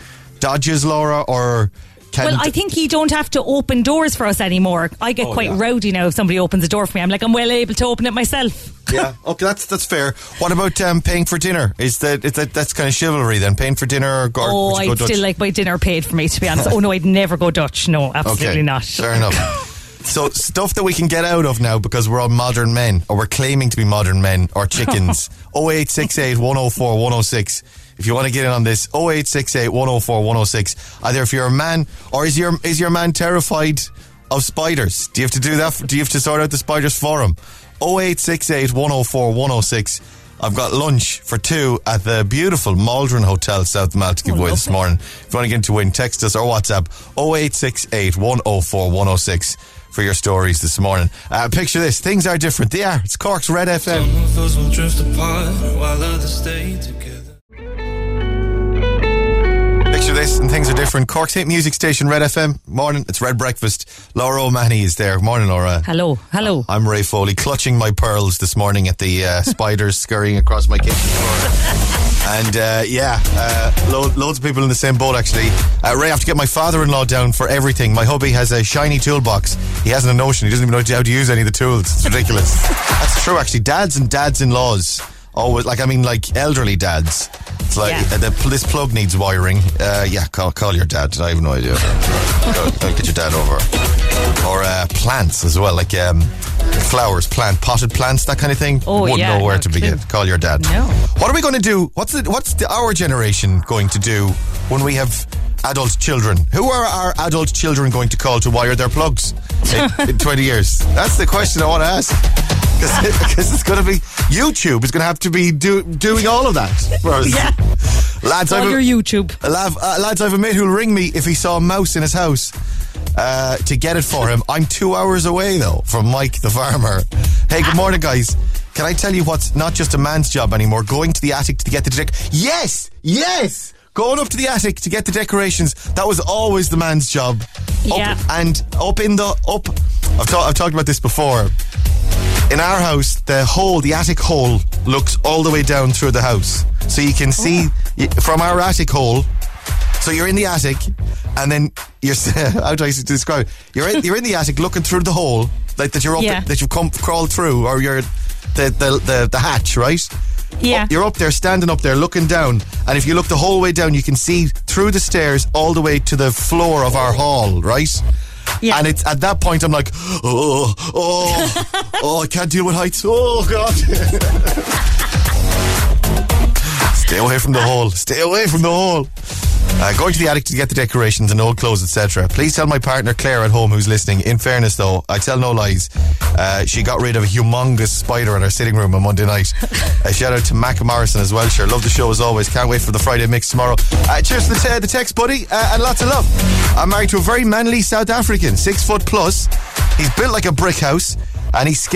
dodges, Laura, or? Well, I think you don't have to open doors for us anymore. I get quite rowdy now if somebody opens a door for me. I'm like, I'm well able to open it myself. Yeah, okay, that's fair. What about paying for dinner? That's kind of chivalry then? Paying for dinner or I'd go Dutch? Still like my dinner paid for me, to be honest. Oh no, I'd never go Dutch. No, absolutely not. Fair enough. So stuff that we can get out of now because we're all modern men, or we're claiming to be modern men or chickens. 0868 104 106. If you want to get in on this, 0868 104 106. Either if you're a man, or is your man terrified of spiders? Do you have to do that? Do you have to sort out the spiders for him? 0868 104 106. I've got lunch for two at the beautiful Maldron Hotel, South Mall, to give away this morning. If you want to get into win, text us or WhatsApp 0868 104 106 for your stories this morning. Picture this, things are different. They are. It's Cork's Red FM. Some of us will drift apart while others stay together. Picture this and things are different. Cork's hit music station, Red FM. Morning, it's Red Breakfast. Laura O'Mahony is there. Morning, Laura. Hello. I'm Ray Foley, clutching my pearls this morning at the spiders scurrying across my kitchen floor. And loads of people in the same boat, actually. Ray, I have to get my father-in-law down for everything. My hubby has a shiny toolbox. He hasn't a notion. He doesn't even know how to use any of the tools. It's ridiculous. That's true, actually. Dads and dads-in-laws. Always, like elderly dads. It's like this plug needs wiring. Call your dad. I have no idea. I'll get your dad over. Or plants as well, like flowers, potted plants, that kind of thing. Wouldn't know where to begin. Call your dad. No. What are we going to do? What's our generation going to do when we have adult children? Who are our adult children going to call to wire their plugs in 20 years? That's the question I want to ask. Because it's going to be YouTube is going to have to be doing all of that for us. Yeah. Lads, I have a mate who'll ring me if he saw a mouse in his house to get it for him. I'm 2 hours away though from Mike the farmer. Hey, good morning, guys. Can I tell you what's not just a man's job anymore? Going to the attic to get the detective. Yes! Going up to the attic to get the decorations, that was always the man's job. Yeah. I've talked about this before. In our house, the attic hole looks all the way down through the house. So you can see from our attic hole. So you're in the attic, and then you're how do I describe? You're in the attic, looking through the hole that you've crawled through, or you're the hatch, right? Yeah. You're up there, standing up there, looking down, and if you look the whole way down, you can see through the stairs all the way to the floor of our hall, right? Yeah. And it's at that point I'm like, I can't deal with heights. Oh, God. Stay away from the hole. Stay away from the hole. Going to the attic to get the decorations and old clothes, etc. Please tell my partner Claire at home who's listening. In fairness, though, I tell no lies. She got rid of a humongous spider in her sitting room on Monday night. A shout out to Mac Morrison as well. Sure, love the show as always. Can't wait for the Friday mix tomorrow. Cheers to the text, buddy, and lots of love. I'm married to a very manly South African, 6 foot plus. He's built like a brick house, and he's so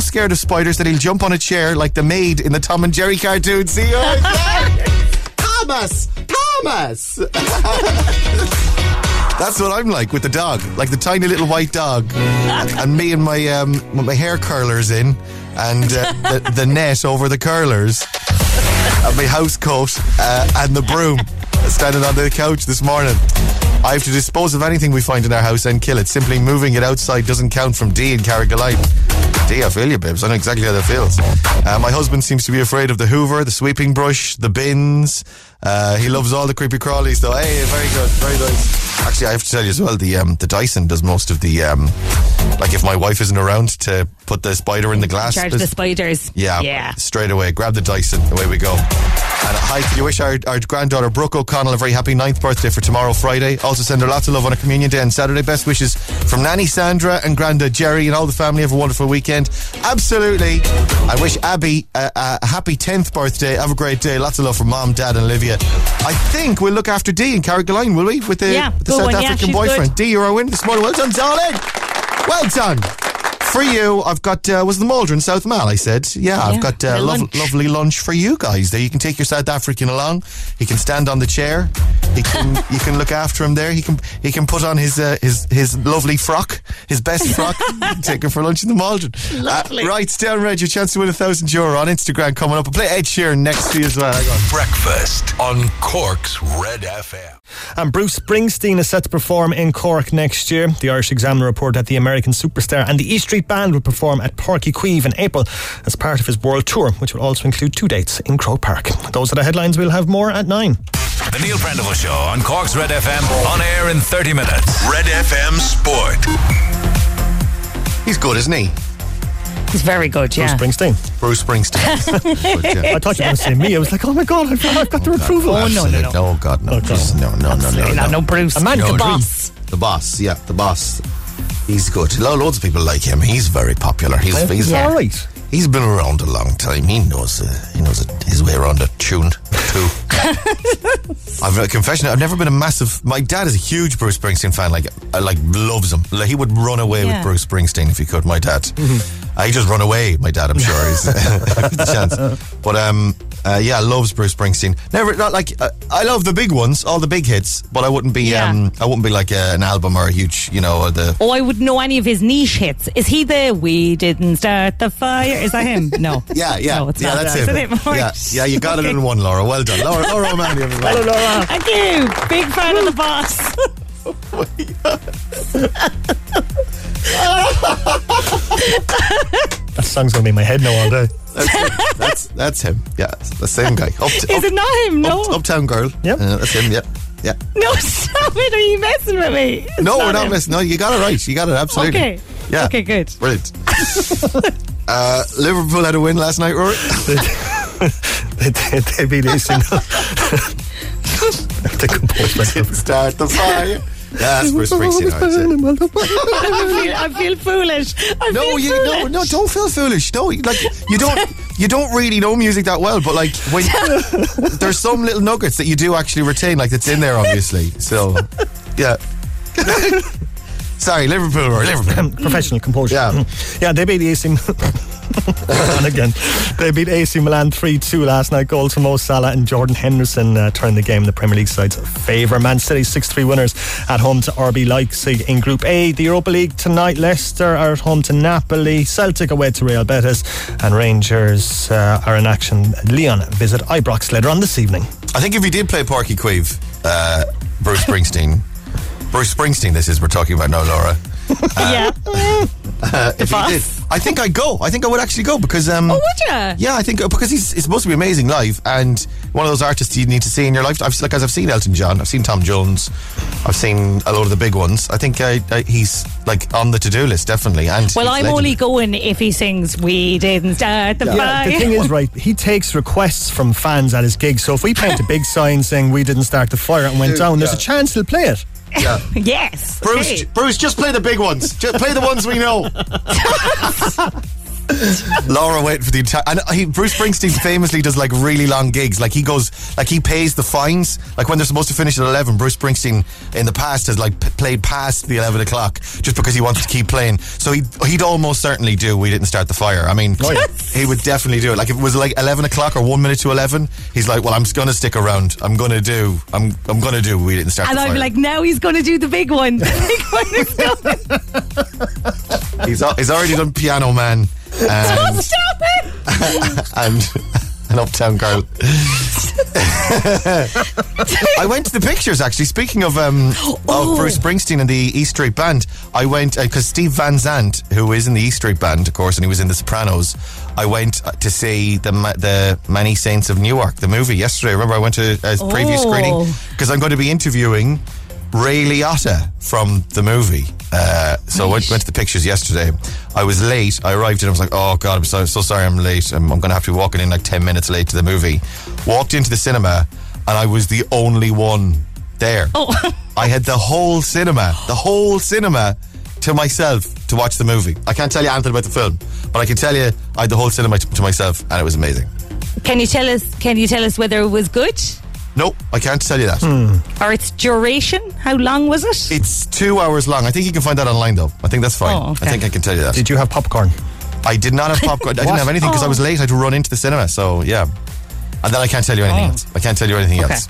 scared of spiders that he'll jump on a chair like the maid in the Tom and Jerry cartoon. See you. Thomas! That's what I'm like with the dog, like the tiny little white dog, and me and my hair curlers in, and the net over the curlers, and my house coat, and the broom, standing on the couch this morning. I have to dispose of anything we find in our house and kill it. Simply moving it outside doesn't count from D in Carrigaline. D, I feel you, babes. I know exactly how that feels. My husband seems to be afraid of the Hoover, the sweeping brush, the bins. He loves all the creepy crawlies, though. Hey, very good, very nice. Actually, I have to tell you as well, the Dyson does most of the like if my wife isn't around to put the spider in the glass. Charge the spiders. Yeah, straight away. Grab the Dyson. Away we go. And hi, can you wish our granddaughter Brooke O'Connell a very happy 9th birthday for tomorrow, Friday? Also send her lots of love on her communion day and Saturday. Best wishes from Nanny Sandra and Granda Jerry and all the family. Have a wonderful weekend. Absolutely. I wish Abby a happy 10th birthday. Have a great day. Lots of love from Mom, Dad and Olivia. I think we'll look after Dee in Carrigaline, will we? With the South African boyfriend. Dee, you're our winner this morning. Well done, darling. Well done. For you, I've got, was the Maldron South Mall, I said. Yeah, I've got lovely lunch for you guys there. You can take your South African along. He can stand on the chair. You can look after him there. He can put on his lovely frock, his best frock. Take him for lunch in the Maldron. Lovely. Right, stay on red. Your chance to win €1,000 on Instagram coming up. I'll play Ed Sheeran next to you as well. Hang on. Breakfast on Cork's Red FM. And Bruce Springsteen is set to perform in Cork next year. The Irish Examiner report that the American superstar and the E Street Band will perform at Porky Queeve in April as part of his world tour, which will also include 2 dates in Croke Park. Those are the headlines. We'll have more at 9. The Neil Prendeville Show on Cork's Red FM, on air in 30 minutes. Red FM Sport. He's good, isn't he? He's very good, yeah. Bruce Springsteen. Good, yeah. I thought you were going to say me. I was like, oh my God, I've got the approval. Oh, no. Oh, God, no. No, Bruce. A man, no, the boss. The boss, yeah, the boss. He's good. Loads of people like him. He's very popular. He's all right. He's been around a long time. He knows his way around a tune too. I've a confession. I've never been a massive. My dad is a huge Bruce Springsteen fan. Like loves him. Like, he would run away with Bruce Springsteen if he could. My dad. Mm-hmm. I just run away. My dad. I'm sure he's the chance. But loves Bruce Springsteen. Never, not like I love the big ones, all the big hits, but I wouldn't be like an album or a huge, I wouldn't know any of his niche hits. Is he the "We Didn't Start the Fire"? Is that him? No. Yeah. No, it's not that's him. Yeah, you got it in one, Laura. Well done, Laura O'Mahony, everybody. Hello, Laura. Thank you. Big fan of the boss. That song's gonna be in my head now all day. That's him. Yeah, the same guy. Is it not him? No. Uptown Girl. Yeah, that's him. Yeah. Yeah. No, stop it! Are you messing with me? We're not messing. No, you got it right. You got it absolutely. Okay. Yeah. Okay. Good. Brilliant. Liverpool had a win last night, Rory. They beat AC Milan. Start the fire. Yeah, that's Bruce Springsteen. I feel foolish. No, don't feel foolish. No, like you don't really know music that well, but like when there's some little nuggets that you do actually retain, like that's in there, obviously. So, yeah. Sorry, Liverpool. Professional composure. Yeah, they beat the AC. And again, they beat AC Milan 3-2 last night. Goals from Mo Salah and Jordan Henderson turned the game in the Premier League side's favour. Man City 6-3 winners at home to RB Leipzig in Group A. The Europa League tonight, Leicester are at home to Napoli, Celtic away to Real Betis, and Rangers are in action. Leon visit Ibrox later on this evening. I think if he did play Porky Queeve, Bruce Springsteen this is we're talking about now, Laura. If he did, I think I would actually go because would ya? Yeah, I think because he's supposed to be amazing live, and one of those artists you need to see in your life. I've seen Elton John, I've seen Tom Jones, I've seen a lot of the big ones. I think he's like on the to-do list, definitely. And well, I'm only going if he sings "We Didn't Start the Fire." Yeah, the thing is, right, he takes requests from fans at his gigs. So if we paint a big sign saying "We didn't start the fire" and went down, there's a chance he'll play it. Yeah. Yes. Bruce, just play the big ones. Just play the ones we know. Laura waited for the entire. And Bruce Springsteen famously does like really long gigs. Like he goes, like he pays the fines. Like when they're supposed to finish at 11, Bruce Springsteen in the past has like played past the 11 o'clock just because he wanted to keep playing. So he'd almost certainly do "We Didn't Start the Fire." I mean, he would definitely do it. Like if it was like 11 o'clock or 1 minute to 11, he's like, "Well, I'm gonna stick around. I'm gonna do "We Didn't Start the Fire." And I'm like, now he's gonna do the big one. He's already done Piano Man. Don't stop it! And an Uptown Girl. I went to the pictures, actually. Speaking of Bruce Springsteen and the E Street Band, I went because Steve Van Zandt, who is in the E Street Band, of course, and he was in The Sopranos. I went to see the Many Saints of Newark, the movie, yesterday. Remember, I went to a preview screening because I'm going to be interviewing Ray Liotta from the movie. So I went to the pictures yesterday. I was late. I arrived and I was like, oh God, I'm so sorry I'm late. I'm going to have to be walking in like 10 minutes late to the movie. Walked into the cinema and I was the only one there. Oh. I had the whole cinema to myself to watch the movie. I can't tell you anything about the film, but I can tell you I had the whole cinema to myself, and it was amazing. Can you tell us whether it was good? No, I can't tell you that. Or its duration? How long was it? It's 2 hours long. I think you can find that online, though. I think that's fine. Oh, okay. I think I can tell you that. Did you have popcorn? I did not have popcorn. I didn't have anything because I was late. I had to run into the cinema. So, yeah. And then I can't tell you anything else. I can't tell you anything else.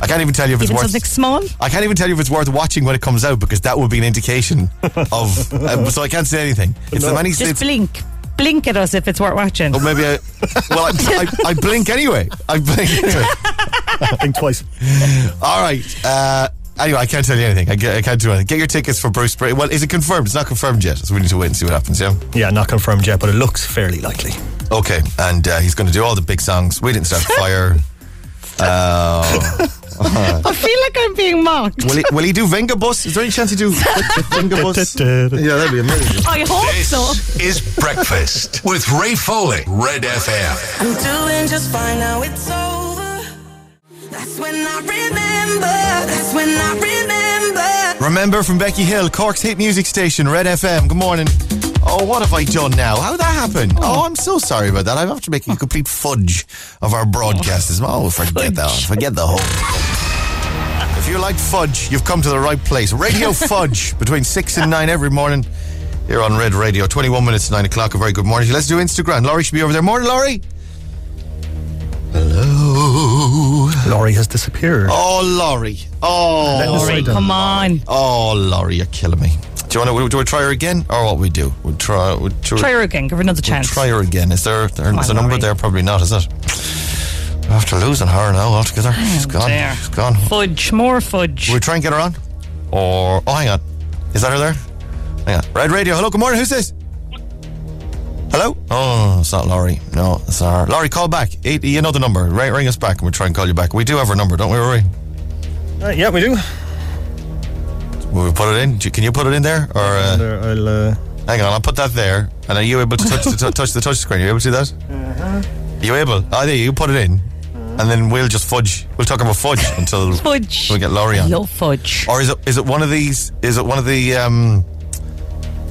I can't even tell you if it's worth something small. I can't even tell you if it's worth watching when it comes out, because that would be an indication of. So I can't say anything. It's no. Just blink. Blink at us if it's worth watching. Oh, maybe I blink anyway. I think twice. All right. Anyway, I can't tell you anything. I can't do anything. Get your tickets for Bruce Springsteen. Well, is it confirmed? It's not confirmed yet, so we need to wait and see what happens, yeah? Yeah, not confirmed yet, but it looks fairly likely. Okay, and he's going to do all the big songs. We Didn't Start the Fire. I feel like I'm being mocked. Will he do Venga Bus? Is there any chance he do Venga Bus? Yeah, that'd be amazing. I hope so. This is Breakfast with Ray Foley, Red FM. I'm doing just fine now, it's over. That's when I remember. Remember from Becky Hill, Cork's hit music station, Red FM. Good morning. Oh, what have I done now? How did that happen? Oh, I'm so sorry about that. I'm after making a complete fudge of our broadcast as well. Forget the whole thing. If you like fudge, you've come to the right place. Radio Fudge between 6 and 9 every morning here on Red Radio. 21 minutes to 9 o'clock. A very good morning. Let's do Instagram. Laurie should be over there. Morning, Laurie. Hello. Laurie has disappeared. Oh, Laurie. Oh, Laurie. Come on. Oh, Laurie, you're killing me. Do we try her again, or what we do? We'll try her again. Give her another chance. Try her again. Is there a number there? Probably not, is it? After losing her now altogether, she's gone. Dear. She's gone. Fudge, more fudge. We'll try and get her on. Or hang on, is that her there? Hang on. Red Radio. Hello. Good morning. Who's this? Hello. Oh, it's not Laurie. No, it's her. Laurie, call back. You know the number. Ring us back, and we'll try and call you back. We do have her number, don't we, Rory? Yeah, we do. Will we put it in? Can you put it in there? Or hang on, I'll put that there. And are you able to touch the touch screen? Are you able to do that? Uh-huh. Are you able? Oh, there you put it in, and then we'll just fudge. We'll talk about fudge until we get Laurie on. I love fudge. Or is it one of these? Is it one of the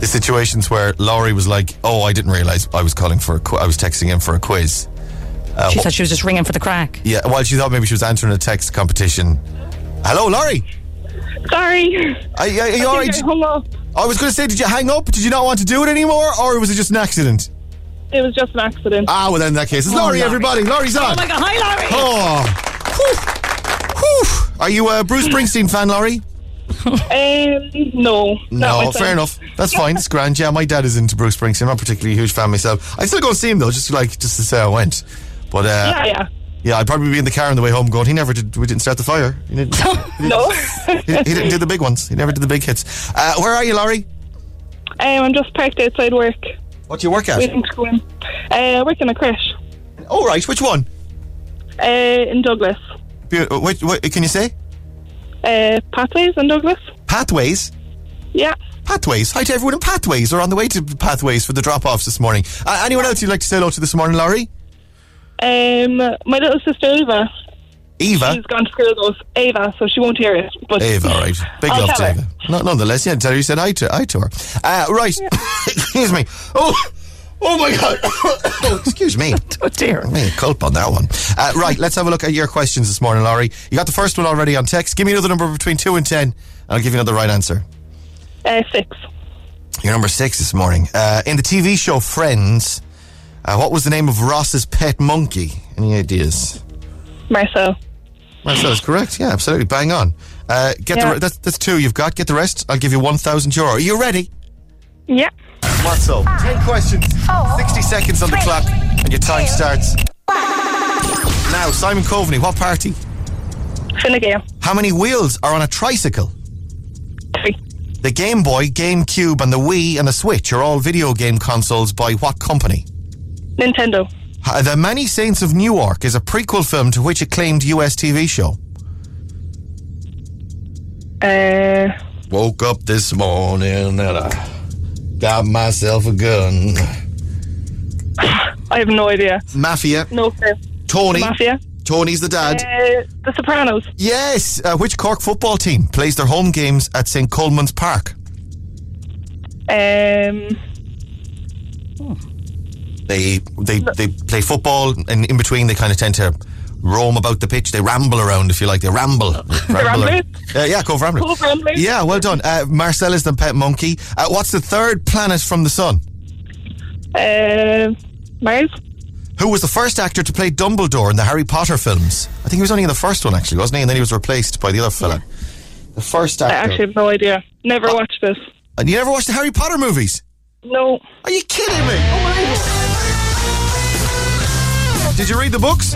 situations where Laurie was like, "Oh, I didn't realise I was calling for I was texting in for a quiz." She thought she was just ringing for the crack. Yeah, well, she thought maybe she was answering a text competition. Hello, Laurie. Sorry. Are you all right? I hung up. I was going to say, did you hang up? Did you not want to do it anymore? Or was it just an accident? It was just an accident. Ah, well, in that case, it's Laurie, everybody. Laurie's on. Oh, my God. Hi, Laurie. Oh. Whew. Whew. Are you a Bruce Springsteen fan, Laurie? No. No, fair enough. That's fine. It's grand. Yeah, my dad is into Bruce Springsteen. I'm not particularly a huge fan myself. I still go see him, though, just to say I went. But, Yeah, I'd probably be in the car on the way home going, we didn't start the fire. He didn't do the big ones. He never did the big hits. Where are you, Laurie? I'm just parked outside work. What do you work at? Waiting to go in. I work in a creche. Oh, right. Which one? In Douglas. What can you say? Pathways in Douglas. Pathways? Yeah. Pathways. Hi to everyone in Pathways. We're on the way to Pathways for the drop-offs this morning. Anyone else you'd like to say hello to this morning, Laurie? My little sister Eva. Eva? She's gone to school with Eva, so she won't hear it. But Eva, right. Big love to Eva. Nonetheless, yeah, tell her you said hi to her. Right. Yeah. Excuse me. Oh my God. Oh, excuse me. Oh dear. I made a culp on that one. Right, let's have a look at your questions this morning, Laurie. You got the first one already on text. Give me another number between 2 and 10, and I'll give you another right answer. 6. You're number 6 this morning. In the TV show Friends... what was the name of Ross's pet monkey? Any ideas? Marcel. Marcel is correct. Yeah, absolutely. Bang on. That's 2 you've got. Get the rest. I'll give you €1,000. Are you ready? Yeah. What's up? 10 questions. 60 seconds on the clock. And your time starts. Now, Simon Coveney, what party? Fine Gael. How many wheels are on a tricycle? 3. The Game Boy, GameCube and the Wii and the Switch are all video game consoles by what company? Nintendo. The Many Saints of Newark is a prequel film to which acclaimed US TV show? Woke up this morning and I got myself a gun. I have no idea. Mafia. No clue. Tony. Mafia. Tony's the dad. The Sopranos. Yes. Which Cork football team plays their home games at St. Coleman's Park? They play football, and in between they kind of tend to roam about the pitch. They ramble around, if you like. They ramble. Cove Ramblers. Cove Ramblers. Yeah, well done. Marcel is the pet monkey. What's the third planet from the sun? Mars. Who was the first actor to play Dumbledore in the Harry Potter films? I think he was only in the first one, actually, wasn't he? And then he was replaced by the other fella. Yeah. The first actor. I actually have no idea. Never watched this. And you never watched the Harry Potter movies? No. Are you kidding me? Oh my God. Did you read the books?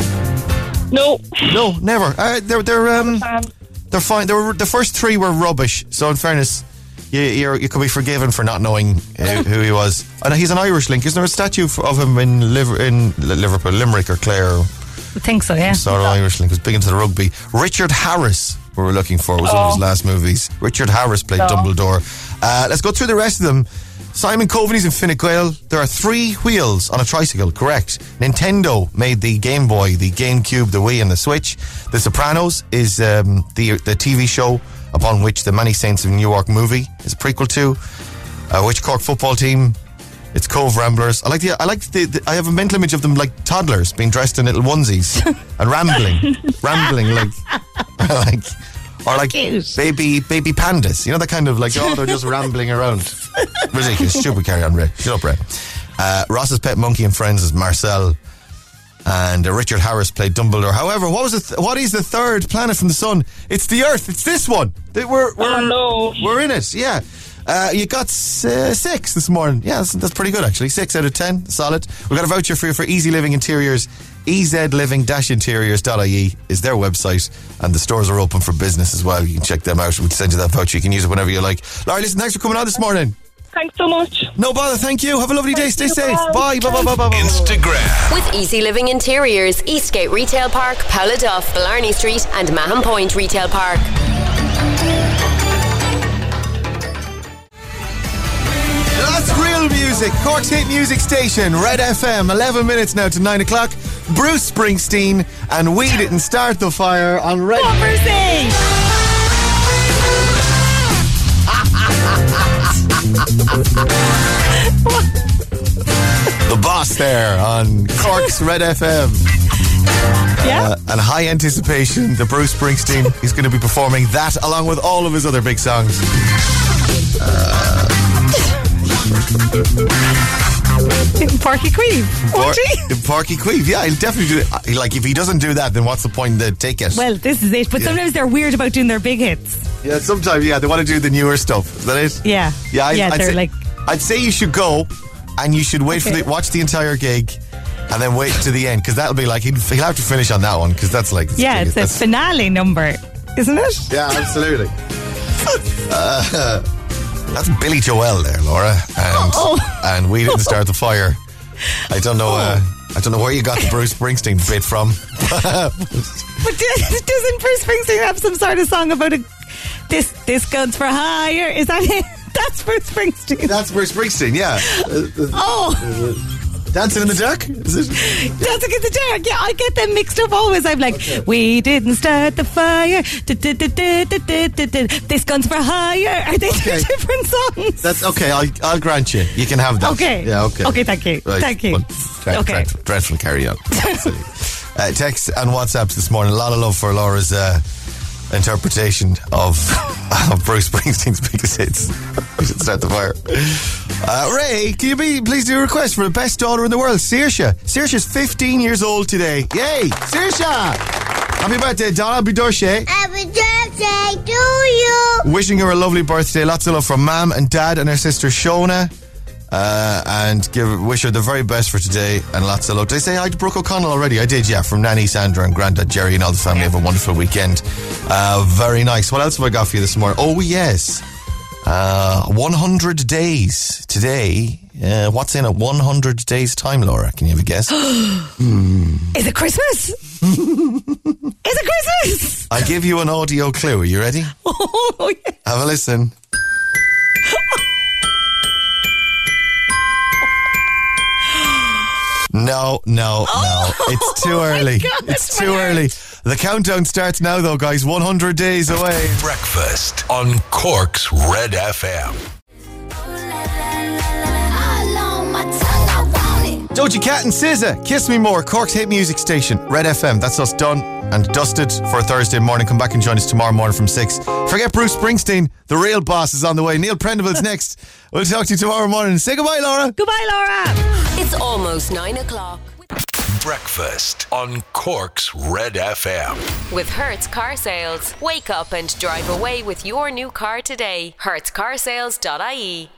No. No, never. They're fine. The first 3 were rubbish. So in fairness, you could be forgiven for not knowing who he was. And he's an Irish link. Isn't there a statue of him in Liverpool, Limerick or Clare? I think so, yeah. Sort of Irish link. He was big into the rugby. Richard Harris, we were looking for, was one of his last movies. Richard Harris played Dumbledore. Let's go through the rest of them. Simon Coveney's in Fine Gael. There are 3 wheels on a tricycle, correct. Nintendo made the Game Boy, the GameCube, the Wii and the Switch. The Sopranos is the TV show upon which the Many Saints of Newark movie is a prequel to. Which Cork football team? It's Cove Ramblers. I have a mental image of them like toddlers being dressed in little onesies and rambling like or like baby pandas. You know, that kind of like, they're just rambling around. Ridiculous. Stupid. Carry on, Ray. Shut up, Ray. Ross's pet monkey in Friends is Marcel. And Richard Harris played Dumbledore. However, what is the third planet from the sun? It's the Earth. It's this one. We're in it. Yeah. You got 6 this morning. Yeah, that's pretty good, actually. 6 out of 10. Solid. We've got a voucher for you for Easy Living Interiors. ezliving-interiors.ie is their website, and the stores are open for business as well. You can check them out. We'll send you that voucher. You can use it whenever you like. Laurie, listen, thanks for coming on this morning. Thanks so much. No bother. Thank you. Have a lovely day. Stay safe. Bye. Bye. Instagram. With Easy Living Interiors, Eastgate Retail Park, Paula Duff, Blarney Street and Mahon Point Retail Park. That's real music. Cork's hit music station, Red FM. 11 minutes now to 9 o'clock. Bruce Springsteen and We Didn't Start the Fire on Red FM. The boss there on Cork's Red FM. Yeah. And high anticipation that Bruce Springsteen is going to be performing that along with all of his other big songs. Porky Queeve, won't he? Porky Queeve, yeah, he'll definitely do it. Like, if he doesn't do that, then what's the point in the ticket? Well, this is it. But sometimes they're weird about doing their big hits. Yeah, sometimes, yeah, they want to do the newer stuff. Is that it? Yeah. Yeah, I'd say you should go and you should wait for watch the entire gig. And then wait to the end, because that'll be like, he'll have to finish on that one, because that's like... Yeah, it's a finale number, isn't it? Yeah, absolutely. That's Billy Joel there, Laura. And We Didn't Start the Fire. I don't know where you got the Bruce Springsteen bit from. But doesn't Bruce Springsteen have some sort of song about this gun's for hire? Is that it? That's Bruce Springsteen. That's Bruce Springsteen, yeah. Dancing in the Dark? Is it? Dancing in the Dark, yeah, I get them mixed up always. I'm like, we didn't start the fire. This gun's for hire. Are they two different songs? That's okay, I'll grant you. You can have that. Okay. Yeah, okay. Okay, thank you. Right. Thank you. Well, dreadful carry on. Texts and WhatsApps this morning. A lot of love for Laura's interpretation of Bruce Springsteen's biggest hits. We should start the fire. Ray, can you please do a request for the best daughter in the world, Saoirse. Saoirse's 15 years old today. Yay, Saoirse! Happy birthday, Donna Bidoche. Happy birthday to you. Wishing her a lovely birthday. Lots of love from Mam and Dad and her sister Shona. And wish her the very best for today and lots of love. Did I say hi to Brooke O'Connell already? I did, yeah. From Nanny, Sandra and Grandad Jerry and all the family. Have a wonderful weekend. Very nice. What else have I got for you this morning? Oh yes, 100 days today. What's in a 100 days time, Laura? Can you have a guess? Is it Christmas? Is it Christmas? I give you an audio clue. Are you ready? Oh yeah. Have a listen. No. It's too early. God, it's too early. The countdown starts now, though, guys. 100 days away. Breakfast on Cork's Red FM. Doja Cat and SZA, Kiss Me More, Cork's hit music station, Red FM. That's us done and dusted for a Thursday morning. Come back and join us tomorrow morning from 6. Forget Bruce Springsteen, the real boss is on the way. Neil Prendeville's next. We'll talk to you tomorrow morning. Say goodbye, Laura. Goodbye, Laura. It's almost 9 o'clock. Breakfast on Cork's Red FM. With Hertz Car Sales. Wake up and drive away with your new car today. HertzCarsales.ie